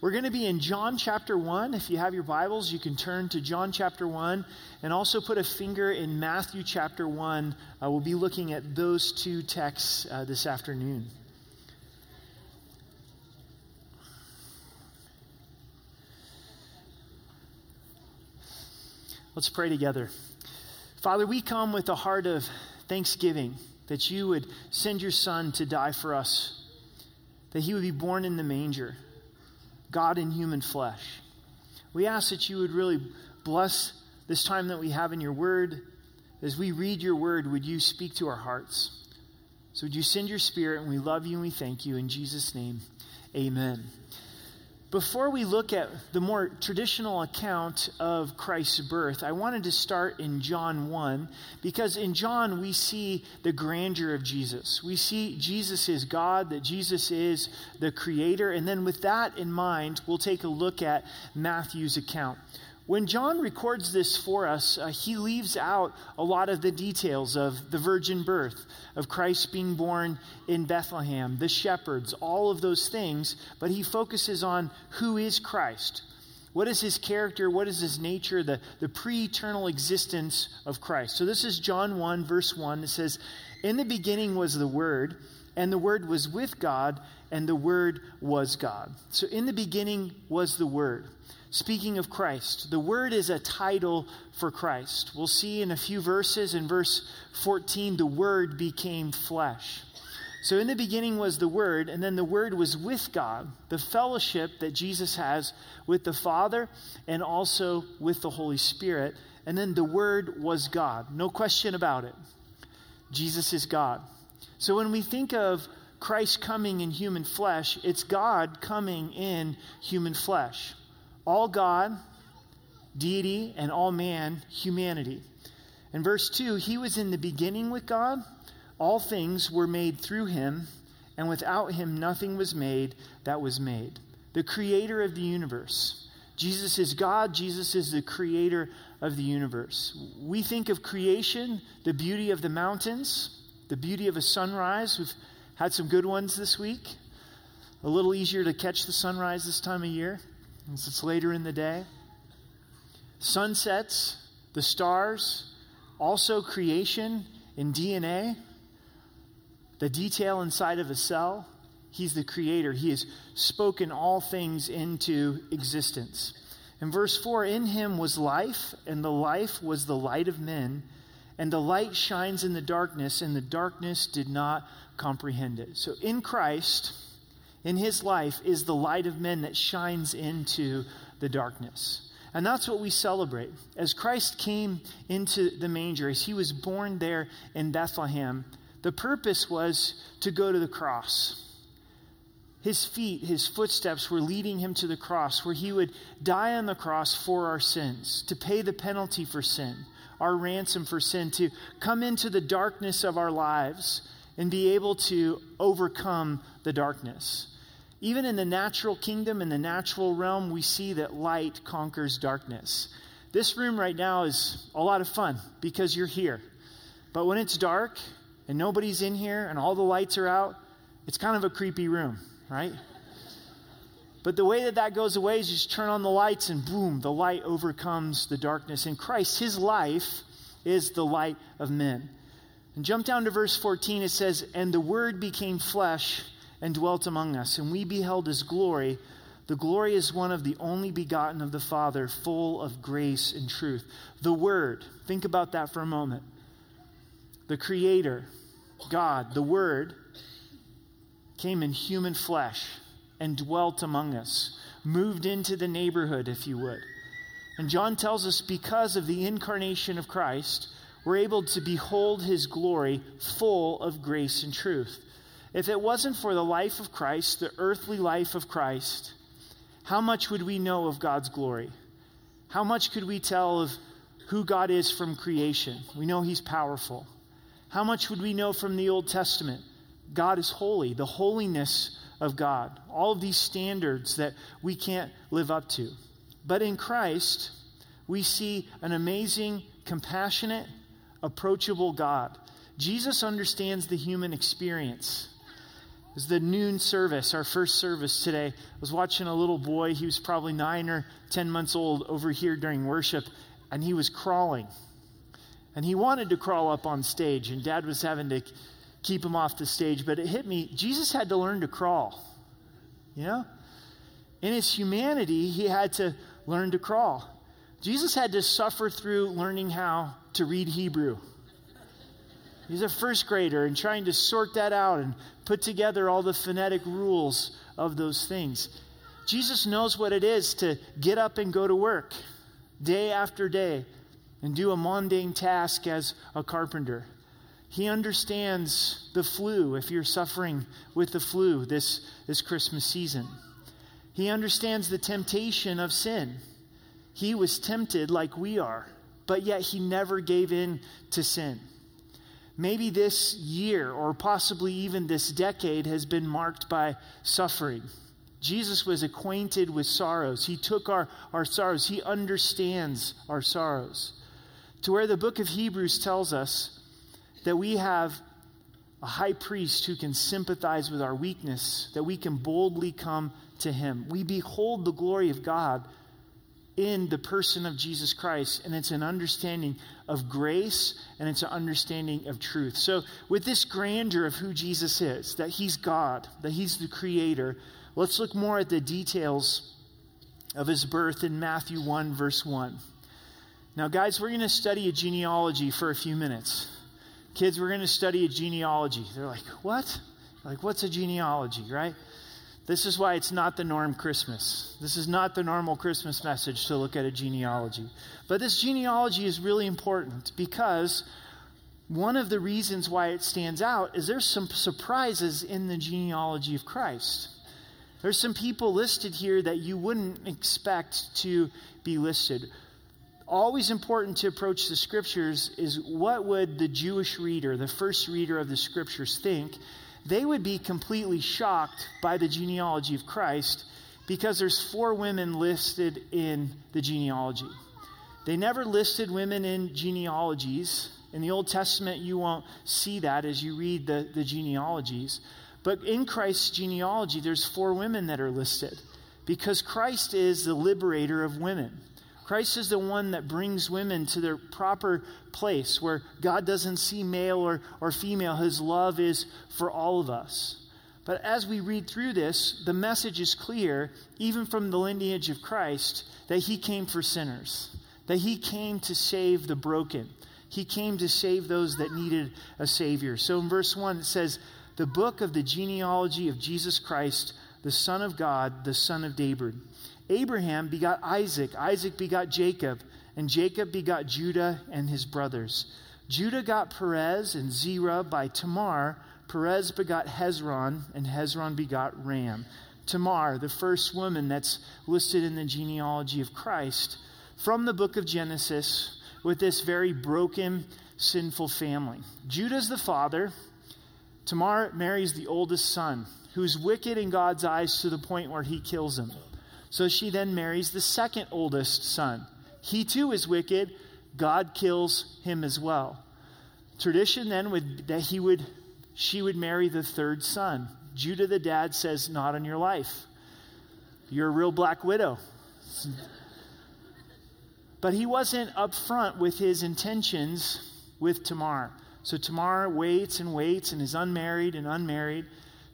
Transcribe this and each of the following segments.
We're going to be in John chapter 1. If you have your Bibles, you can turn to John chapter 1 and also put a finger in Matthew chapter 1. We'll be looking at those two texts this afternoon. Let's pray together. Father, we come with a heart of thanksgiving that you would send your son to die for us, that he would be born in the manger, God in human flesh. We ask that you would really bless this time that we have in your word. As we read your word, would you speak to our hearts? So would you send your spirit, and we love you and we thank you. In Jesus' name, amen. Before we look at the more traditional account of Christ's birth, I wanted to start in John 1, because in John we see the grandeur of Jesus. We see Jesus is God, that Jesus is the creator, and then with that in mind, we'll take a look at Matthew's account. When John records this for us, he leaves out a lot of the details of the virgin birth, of Christ being born in Bethlehem, the shepherds, all of those things, but he focuses on who is Christ. What is his character? What is his nature? The pre-eternal existence of Christ. So this is John 1, verse 1. It says, "In the beginning was the Word, and the Word was with God, and the Word was God." So in the beginning was the Word. Speaking of Christ, the Word is a title for Christ. We'll see in a few verses, in verse 14, the Word became flesh. So in the beginning was the Word, and then the Word was with God, the fellowship that Jesus has with the Father and also with the Holy Spirit. And then the Word was God. No question about it. Jesus is God. So when we think of Christ coming in human flesh, it's God coming in human flesh. All God, deity, and all man, humanity. In verse 2, he was in the beginning with God. All things were made through him, and without him nothing was made that was made. The creator of the universe. Jesus is God. Jesus is the creator of the universe. We think of creation, the beauty of the mountains, the beauty of a sunrise. We've had some good ones this week. A little easier to catch the sunrise this time of year. It's later in the day. Sunsets, the stars, also creation in DNA, the detail inside of a cell. He's the creator. He has spoken all things into existence. In verse 4, in him was life, and the life was the light of men, and the light shines in the darkness, and the darkness did not comprehend it. So in Christ, in his life is the light of men that shines into the darkness. And that's what we celebrate. As Christ came into the manger, as he was born there in Bethlehem, the purpose was to go to the cross. His feet, his footsteps were leading him to the cross, where he would die on the cross for our sins, to pay the penalty for sin, our ransom for sin, to come into the darkness of our lives and be able to overcome the darkness. Even in the natural kingdom, in the natural realm, we see that light conquers darkness. This room right now is a lot of fun because you're here. But when it's dark and nobody's in here and all the lights are out, it's kind of a creepy room, right? But the way that goes away is you just turn on the lights and boom, the light overcomes the darkness. In Christ, his life is the light of men. And jump down to verse 14, it says, "And the Word became flesh and dwelt among us, and we beheld his glory. The glory is one of the only begotten of the Father, full of grace and truth." The Word, think about that for a moment. The Creator, God, the Word, came in human flesh and dwelt among us, moved into the neighborhood, if you would. And John tells us because of the incarnation of Christ, we're able to behold his glory full of grace and truth. If it wasn't for the life of Christ, the earthly life of Christ, how much would we know of God's glory? How much could we tell of who God is from creation? We know he's powerful. How much would we know from the Old Testament? God is holy, the holiness of God. All of these standards that we can't live up to. But in Christ, we see an amazing, compassionate, approachable God. Jesus understands the human experience. was the noon service, our first service today. I was watching a little boy. He was probably 9 or 10 months old over here during worship, and he was crawling. And he wanted to crawl up on stage, and Dad was having to keep him off the stage. But it hit me, Jesus had to learn to crawl, you know? In his humanity, he had to learn to crawl. Jesus had to suffer through learning how to read Hebrew. He's a first grader and trying to sort that out and put together all the phonetic rules of those things. Jesus knows what it is to get up and go to work day after day and do a mundane task as a carpenter. He understands the flu, if you're suffering with the flu this Christmas season. He understands the temptation of sin. He was tempted like we are, but yet he never gave in to sin. Maybe this year, or possibly even this decade, has been marked by suffering. Jesus was acquainted with sorrows. He took our sorrows. He understands our sorrows. To where the book of Hebrews tells us that we have a high priest who can sympathize with our weakness, that we can boldly come to him. We behold the glory of God in the person of Jesus Christ, and it's an understanding of grace, and it's an understanding of truth. So with this grandeur of who Jesus is, that he's God, that he's the creator, let's look more at the details of his birth in Matthew 1, verse 1. Now, guys, we're going to study a genealogy for a few minutes. Kids, we're going to study a genealogy. They're like, what? Like, what's a genealogy, right? This is why it's not the norm Christmas. This is not the normal Christmas message to look at a genealogy. But this genealogy is really important because one of the reasons why it stands out is there's some surprises in the genealogy of Christ. There's some people listed here that you wouldn't expect to be listed. Always important to approach the scriptures is what would the Jewish reader, the first reader of the scriptures, think? They would be completely shocked by the genealogy of Christ because there's 4 women listed in the genealogy. They never listed women in genealogies. In the Old Testament, you won't see that as you read the genealogies. But in Christ's genealogy, there's 4 women that are listed because Christ is the liberator of women. Christ is the one that brings women to their proper place where God doesn't see male or female. His love is for all of us. But as we read through this, the message is clear, even from the lineage of Christ, that he came for sinners, that he came to save the broken. He came to save those that needed a savior. So in verse 1, it says, the book of the genealogy of Jesus Christ, the Son of God, the son of David. Abraham begot Isaac, Isaac begot Jacob, and Jacob begot Judah and his brothers. Judah got Perez and Zerah by Tamar. Perez begot Hezron, and Hezron begot Ram. Tamar, the first woman that's listed in the genealogy of Christ, from the book of Genesis, with this very broken, sinful family. Judah's the father. Tamar marries the oldest son, who's wicked in God's eyes to the point where he kills him. So she then marries the second oldest son. He too is wicked. God kills him as well. Tradition then would that she would marry the third son. Judah the dad says, not on your life. You're a real black widow. But he wasn't upfront with his intentions with Tamar. So Tamar waits and waits and is unmarried.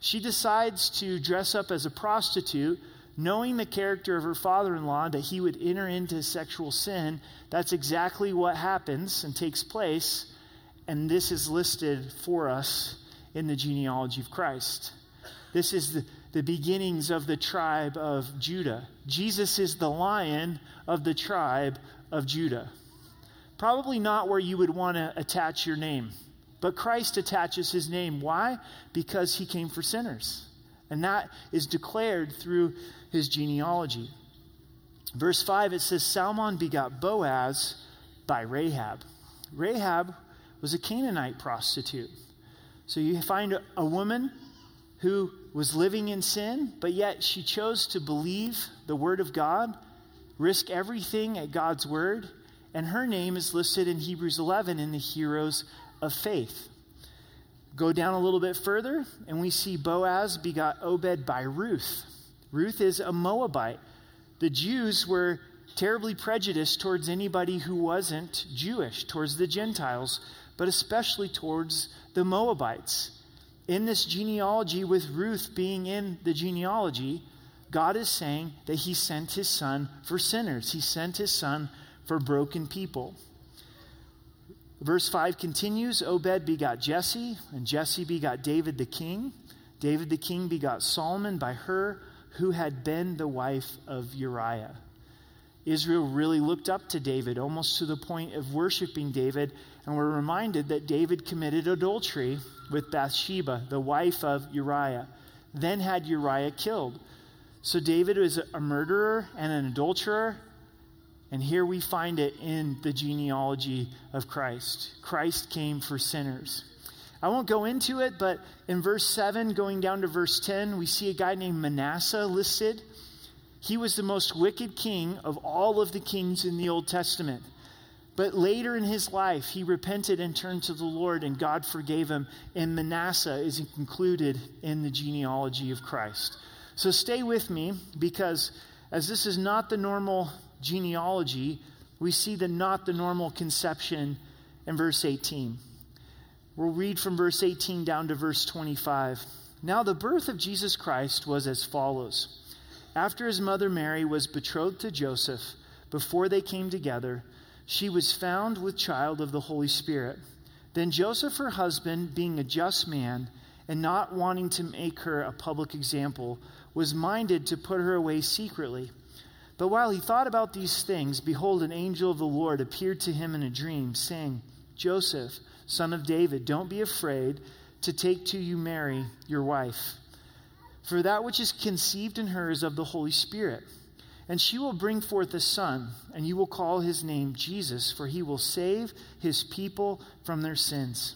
She decides to dress up as a prostitute, knowing the character of her father-in-law, that he would enter into sexual sin. That's exactly what happens and takes place, and this is listed for us in the genealogy of Christ. This is the beginnings of the tribe of Judah. Jesus is the Lion of the tribe of Judah. Probably not where you would want to attach your name, but Christ attaches his name. Why? Because he came for sinners. And that is declared through his genealogy. Verse 5, it says, Salmon begot Boaz by Rahab. Rahab was a Canaanite prostitute. So you find a woman who was living in sin, but yet she chose to believe the word of God, risk everything at God's word, and her name is listed in Hebrews 11 in the heroes of faith. Go down a little bit further, and we see Boaz begot Obed by Ruth. Ruth is a Moabite. The Jews were terribly prejudiced towards anybody who wasn't Jewish, towards the Gentiles, but especially towards the Moabites. In this genealogy, with Ruth being in the genealogy, God is saying that he sent his son for sinners. He sent his son for broken people. Verse 5 continues, Obed begot Jesse, and Jesse begot David the king. David the king begot Solomon by her, who had been the wife of Uriah. Israel really looked up to David, almost to the point of worshiping David, and we're reminded that David committed adultery with Bathsheba, the wife of Uriah, then had Uriah killed. So David was a murderer and an adulterer, and here we find it in the genealogy of Christ. Christ came for sinners. I won't go into it, but in verse 7, going down to verse 10, we see a guy named Manasseh listed. He was the most wicked king of all of the kings in the Old Testament. But later in his life, he repented and turned to the Lord, and God forgave him. And Manasseh is included in the genealogy of Christ. So stay with me, because as this is not the normal genealogy, we see the not the normal conception in verse 18. We'll read from verse 18 down to verse 25. Now the birth of Jesus Christ was as follows. After his mother Mary was betrothed to Joseph, before they came together, she was found with child of the Holy Spirit. Then Joseph, her husband, being a just man and not wanting to make her a public example, was minded to put her away secretly. But while he thought about these things, behold, an angel of the Lord appeared to him in a dream, saying, Joseph, son of David, don't be afraid to take to you Mary, your wife. For that which is conceived in her is of the Holy Spirit. And she will bring forth a son, and you will call his name Jesus, for he will save his people from their sins.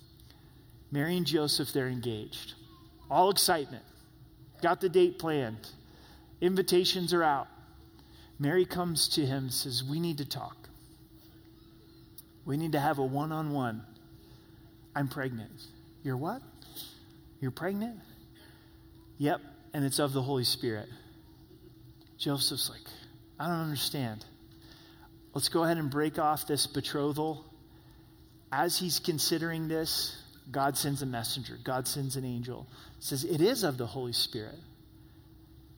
Mary and Joseph, they're engaged. All excitement. Got the date planned. Invitations are out. Mary comes to him and says, we need to talk. We need to have a one-on-one. I'm pregnant. You're what? You're pregnant? Yep, and it's of the Holy Spirit. Joseph's like, I don't understand. Let's go ahead and break off this betrothal. As he's considering this, God sends a messenger. God sends an angel. It says, it is of the Holy Spirit.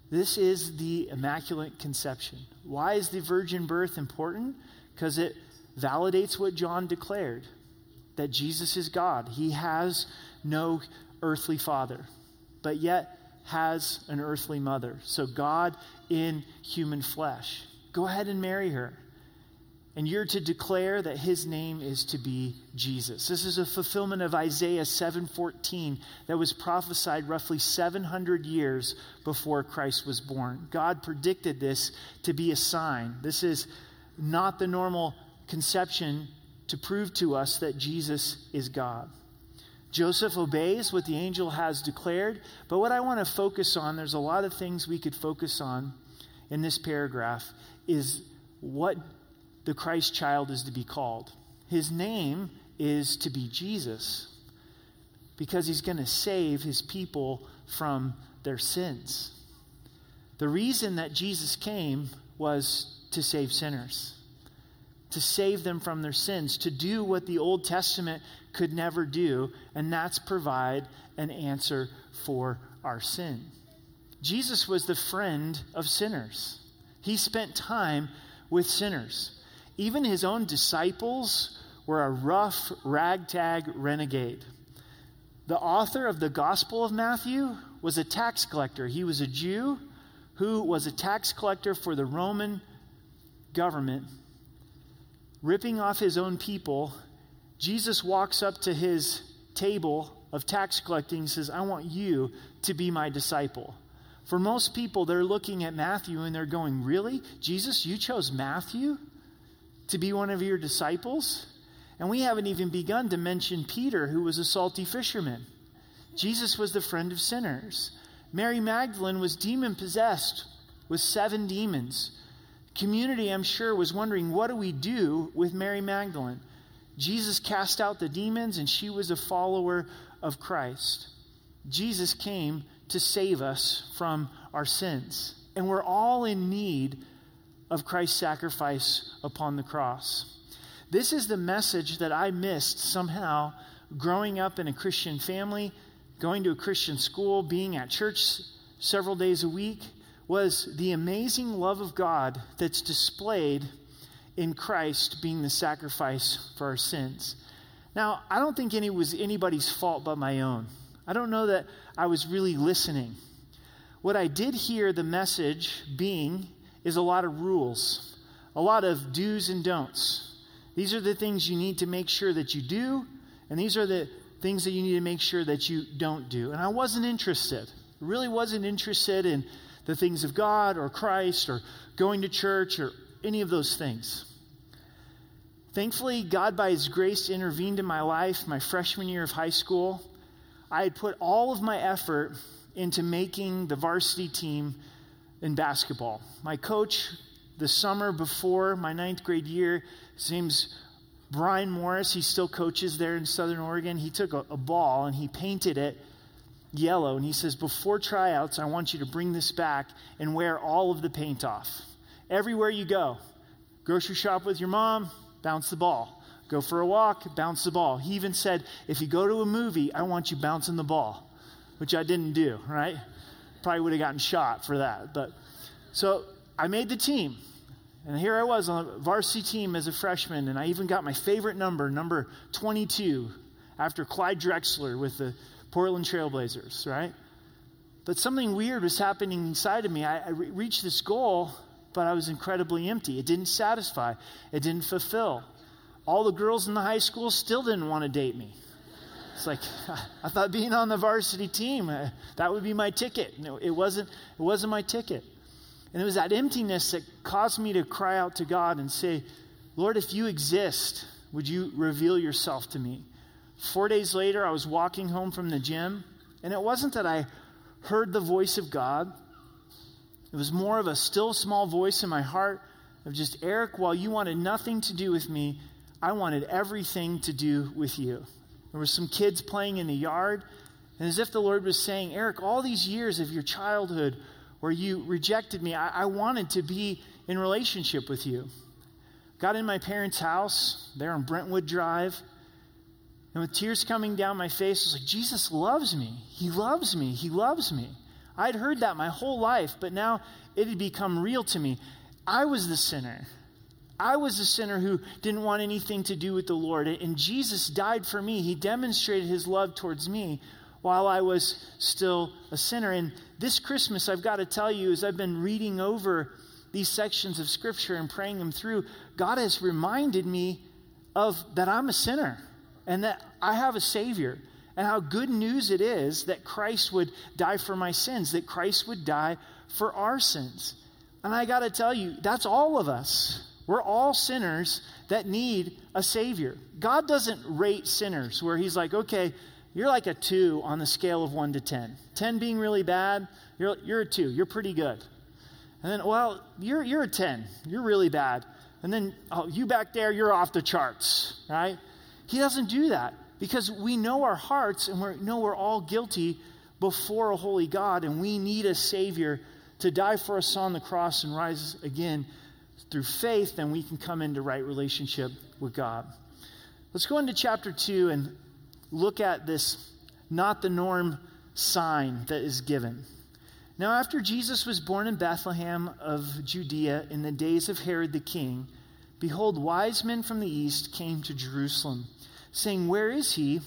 This is the Immaculate Conception. Why is the virgin birth important? Because it validates what John declared, that Jesus is God. He has no earthly father, but yet has an earthly mother. So God in human flesh. Go ahead and marry her. And you're to declare that his name is to be Jesus. This is a fulfillment of Isaiah 7:14 that was prophesied roughly 700 years before Christ was born. God predicted this to be a sign. This is not the normal conception to prove to us that Jesus is God. Joseph obeys what the angel has declared, but what I want to focus on, there's a lot of things we could focus on in this paragraph, is what the Christ child is to be called. His name is to be Jesus, because he's going to save his people from their sins. The reason that Jesus came was to save sinners, to save them from their sins, to do what the Old Testament could never do, and that's provide an answer for our sin. Jesus was the friend of sinners. He spent time with sinners. Even his own disciples were a rough, ragtag renegade. The author of the Gospel of Matthew was a tax collector. He was a Jew who was a tax collector for the Roman government, ripping off his own people. Jesus walks up to his table of tax collecting says, I want you to be my disciple. For most people, they're looking at Matthew and they're going, really? Jesus, you chose Matthew to be one of your disciples? And we haven't even begun to mention Peter, who was a salty fisherman. Jesus was the friend of sinners. Mary Magdalene was demon-possessed with 7 demons. Community, I'm sure, was wondering, what do we do with Mary Magdalene? Jesus cast out the demons, and she was a follower of Christ. Jesus came to save us from our sins. And we're all in need of Christ's sacrifice upon the cross. This is the message that I missed somehow growing up in a Christian family, going to a Christian school, being at church several days a week, was the amazing love of God that's displayed in Christ being the sacrifice for our sins. Now, I don't think it was anybody's fault but my own. I don't know that I was really listening. What I did hear the message being is a lot of rules, a lot of do's and don'ts. These are the things you need to make sure that you do, and these are the things that you need to make sure that you don't do. And I wasn't interested. I really wasn't interested in the things of God or Christ or going to church or any of those things. Thankfully, God, by His grace, intervened in my life my freshman year of high school. I had put all of my effort into making the varsity team in basketball. My coach, the summer before my 9th grade year, his name's Brian Morris. He still coaches there in Southern Oregon. He took a ball and he painted it yellow. And he says, before tryouts, I want you to bring this back and wear all of the paint off. Everywhere you go, grocery shop with your mom, bounce the ball. Go for a walk, bounce the ball. He even said, if you go to a movie, I want you bouncing the ball, which I didn't do, right? Probably would have gotten shot for that. But so I made the team. And here I was on the varsity team as a freshman, and I even got my favorite number 22, after Clyde Drexler with the Portland Trailblazers, right? But something weird was happening inside of me. I reached this goal, but I was incredibly empty. It didn't satisfy. It didn't fulfill. All the girls in the high school still didn't want to date me. It's like, I thought being on the varsity team, that would be my ticket. No, it wasn't my ticket. And it was that emptiness that caused me to cry out to God and say, Lord, if you exist, would you reveal yourself to me? 4 days later, I was walking home from the gym, and it wasn't that I heard the voice of God. It was more of a still small voice in my heart of just, Eric, while you wanted nothing to do with me, I wanted everything to do with you. There were some kids playing in the yard, and as if the Lord was saying, Eric, all these years of your childhood where you rejected me, I wanted to be in relationship with you. Got in my parents' house there on Brentwood Drive, and with tears coming down my face, I was like, Jesus loves me. He loves me. He loves me. I'd heard that my whole life, but now it had become real to me. I was the sinner. I was the sinner who didn't want anything to do with the Lord, and Jesus died for me. He demonstrated His love towards me while I was still a sinner. And this Christmas, I've got to tell you, as I've been reading over these sections of Scripture and praying them through, God has reminded me of that I'm a sinner and that I have a Savior, and how good news it is that Christ would die for my sins, that Christ would die for our sins. And I got to tell you, that's all of us. We're all sinners that need a Savior. God doesn't rate sinners where He's like, okay, you're like a 2 on the scale of 1 to 10. 10 being really bad, you're a 2. You're pretty good. And then, well, you're a 10. You're really bad. And then, oh, you back there, you're off the charts, right? He doesn't do that, because we know our hearts, and we know we're all guilty before a holy God, and we need a Savior to die for us on the cross and rise again through faith. Then we can come into right relationship with God. Let's go into chapter 2 and look at this not the norm sign that is given. Now, after Jesus was born in Bethlehem of Judea in the days of Herod the king, behold, wise men from the east came to Jerusalem, saying, where is he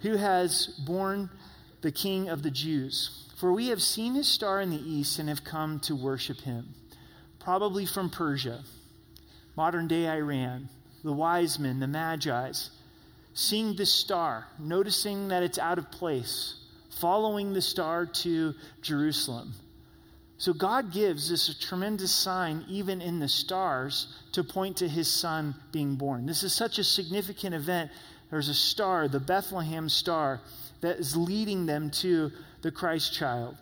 who has born the King of the Jews? For we have seen his star in the east and have come to worship him. Probably from Persia, modern-day Iran, the wise men, the Magi's, seeing this star, noticing that it's out of place, following the star to Jerusalem. So God gives this a tremendous sign, even in the stars, to point to his son being born. This is such a significant event. There's a star, the Bethlehem star, that is leading them to the Christ child.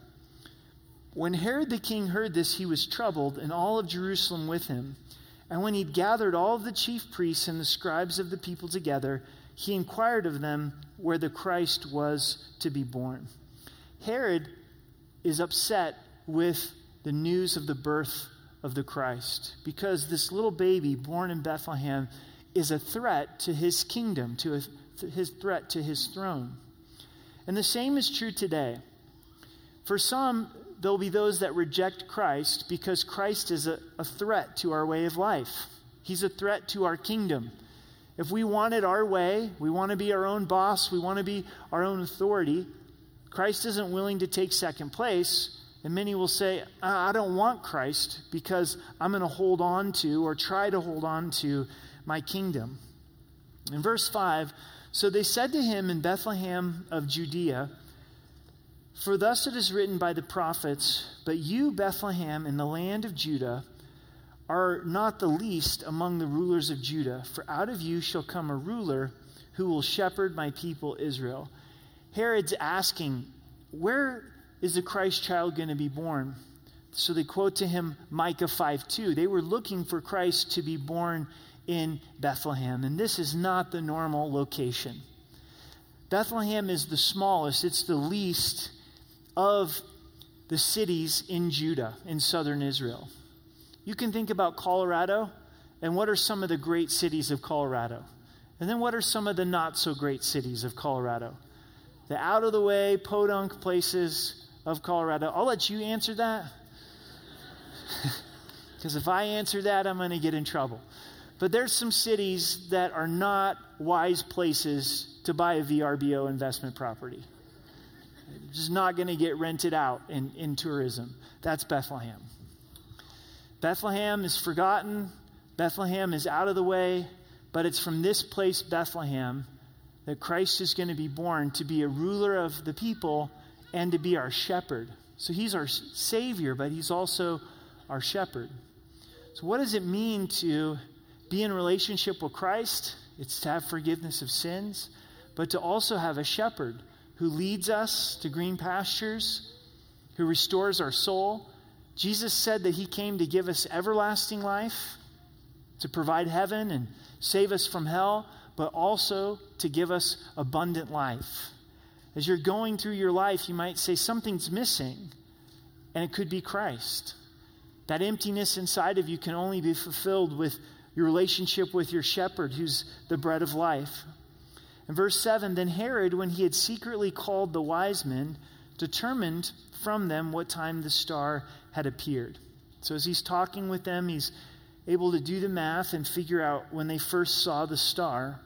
When Herod the king heard this, he was troubled, and all of Jerusalem with him. And when he'd gathered all the chief priests and the scribes of the people together, he inquired of them where the Christ was to be born. Herod is upset with the news of the birth of the Christ, because this little baby born in Bethlehem is a threat to his kingdom, to his threat to his throne. And the same is true today. For some, there'll be those that reject Christ because Christ is a threat to our way of life. He's a threat to our kingdom. If we want it our way, we want to be our own boss, we want to be our own authority, Christ isn't willing to take second place. And many will say, I don't want Christ because I'm going to hold on to or try to hold on to my kingdom. In verse 5, so they said to him in Bethlehem of Judea, for thus it is written by the prophets, but you, Bethlehem, in the land of Judah, are not the least among the rulers of Judah, for out of you shall come a ruler who will shepherd my people Israel. Herod's asking, where is the Christ child going to be born? So they quote to him Micah 5:2. They were looking for Christ to be born in Bethlehem, and this is not the normal location. Bethlehem is the smallest, it's the least of the cities in Judah, in southern Israel. You can think about Colorado, and what are some of the great cities of Colorado? And then what are some of the not-so-great cities of Colorado? The out-of-the-way, podunk places of Colorado. I'll let you answer that, because if I answer that, I'm going to get in trouble. But there's some cities that are not wise places to buy a VRBO investment property. It's just not going to get rented out in tourism. That's Bethlehem. Bethlehem is forgotten. Bethlehem is out of the way. But it's from this place, Bethlehem, that Christ is going to be born to be a ruler of the people and to be our shepherd. So he's our Savior, but he's also our shepherd. So what does it mean to be in relationship with Christ? It's to have forgiveness of sins, but to also have a shepherd who leads us to green pastures, who restores our soul. Jesus said that he came to give us everlasting life, to provide heaven and save us from hell, but also to give us abundant life. As you're going through your life, you might say something's missing, and it could be Christ. That emptiness inside of you can only be fulfilled with your relationship with your shepherd, who's the bread of life. In verse 7, then Herod, when he had secretly called the wise men, determined from them what time the star had appeared. So as he's talking with them, he's able to do the math and figure out when they first saw the star.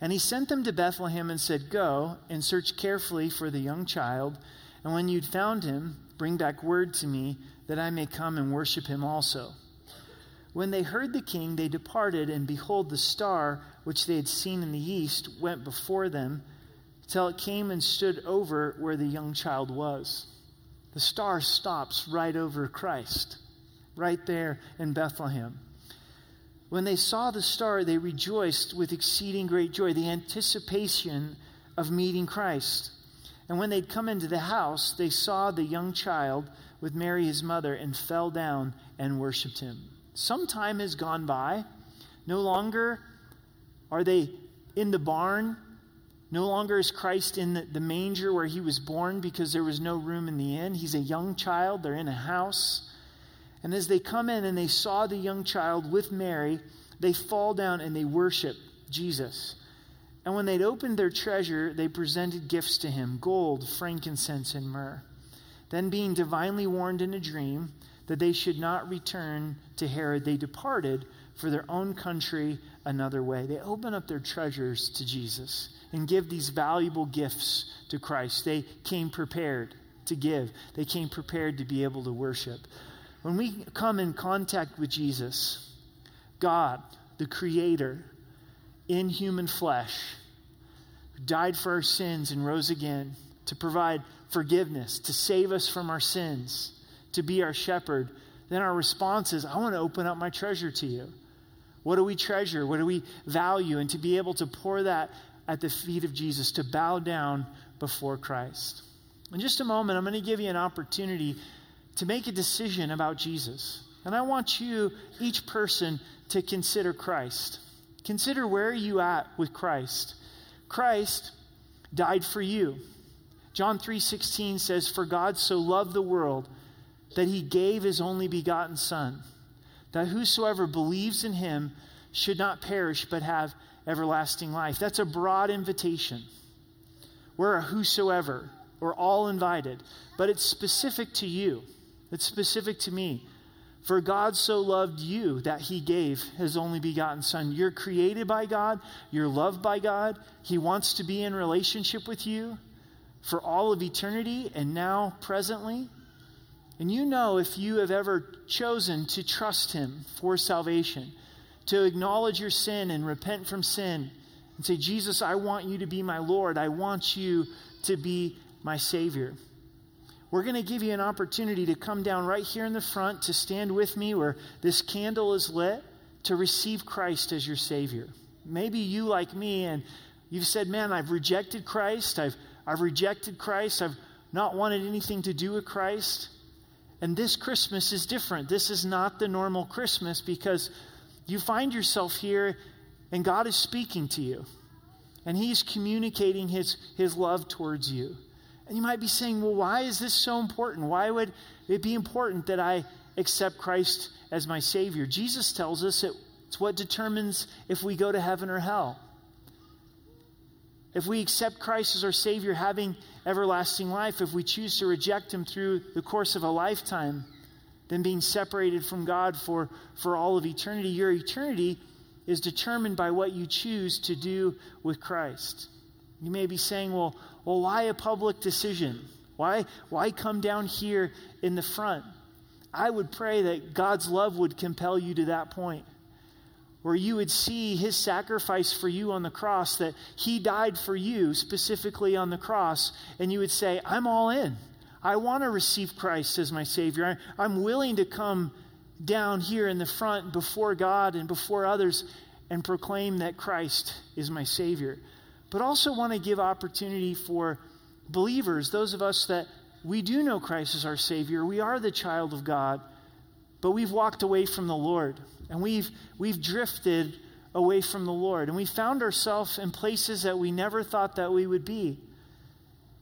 And he sent them to Bethlehem and said, go and search carefully for the young child, and when you'd found him, bring back word to me that I may come and worship him also. When they heard the king, they departed, and behold, the star which they had seen in the east went before them till it came and stood over where the young child was. The star stops right over Christ, right there in Bethlehem. When they saw the star, they rejoiced with exceeding great joy, the anticipation of meeting Christ. And when they'd come into the house, they saw the young child with Mary his mother and fell down and worshipped him. Some time has gone by. No longer are they in the barn. No longer is Christ in the manger where he was born, because there was no room in the inn. He's a young child. They're in a house. And as they come in and they saw the young child with Mary, they fall down and they worship Jesus. And when they'd opened their treasure, they presented gifts to him, gold, frankincense, and myrrh. Then, being divinely warned in a dream that they should not return to Herod, they departed for their own country another way. They open up their treasures to Jesus and give these valuable gifts to Christ. They came prepared to give. They came prepared to be able to worship. When we come in contact with Jesus, God, the Creator, in human flesh, who died for our sins and rose again to provide forgiveness, to save us from our sins, to be our shepherd, then our response is, I want to open up my treasure to you. What do we treasure? What do we value? And to be able to pour that at the feet of Jesus, to bow down before Christ. In just a moment, I'm going to give you an opportunity to make a decision about Jesus. And I want you, each person, to consider Christ. Consider where are you at with Christ. Christ died for you. John 3:16 says, "For God so loved the world that he gave his only begotten Son, that whosoever believes in him should not perish but have everlasting life." That's a broad invitation. We're a whosoever. We're all invited. But it's specific to you. It's specific to me. For God so loved you that he gave his only begotten Son. You're created by God. You're loved by God. He wants to be in relationship with you for all of eternity and now presently. And you know, if you have ever chosen to trust him for salvation, to acknowledge your sin and repent from sin and say, Jesus, I want you to be my Lord. I want you to be my Savior. We're going to give you an opportunity to come down right here in the front, to stand with me where this candle is lit, to receive Christ as your Savior. Maybe you, like me, and you've said, man, I've rejected Christ. I've rejected Christ. I've not wanted anything to do with Christ. And this Christmas is different. This is not the normal Christmas, because you find yourself here and God is speaking to you. And he's communicating his love towards you. And you might be saying, well, why is this so important? Why would it be important that I accept Christ as my Savior? Jesus tells us it's what determines if we go to heaven or hell. If we accept Christ as our Savior, having everlasting life, if we choose to reject him through the course of a lifetime, then being separated from God for all of eternity. Your eternity is determined by what you choose to do with Christ. You may be saying, well, why a public decision? Why come down here in the front? I would pray that God's love would compel you to that point, where you would see his sacrifice for you on the cross, that he died for you specifically on the cross, and you would say, I'm all in. I want to receive Christ as my Savior. I'm willing to come down here in the front before God and before others and proclaim that Christ is my Savior. But also want to give opportunity for believers, those of us that we do know Christ as our Savior. We are the child of God, but we've walked away from the Lord, and we've drifted away from the Lord, and we found ourselves in places that we never thought that we would be.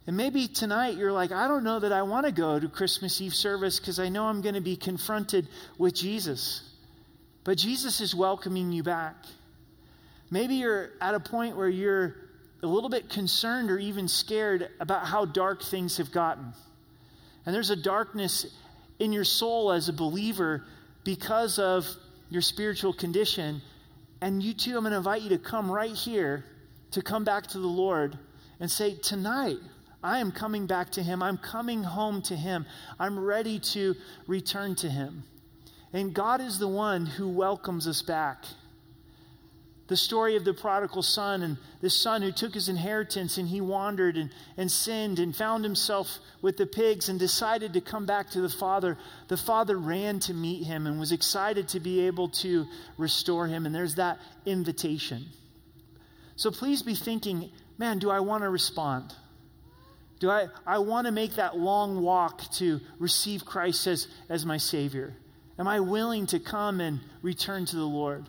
And maybe tonight you're like, I don't know that I want to go to Christmas Eve service because I know I'm going to be confronted with Jesus. But Jesus is welcoming you back. Maybe you're at a point where you're a little bit concerned or even scared about how dark things have gotten. And there's a darkness in your soul as a believer because of your spiritual condition. And you too, I'm going to invite you to come right here, to come back to the Lord and say, tonight, I am coming back to him. I'm coming home to him. I'm ready to return to him. And God is the one who welcomes us back. The story of the prodigal son and the son who took his inheritance and he wandered and sinned and found himself with the pigs and decided to come back to the father. The father ran to meet him and was excited to be able to restore him. And there's that invitation. So please be thinking, man, do I want to respond? Do I want to make that long walk to receive Christ as my Savior? Am I willing to come and return to the Lord?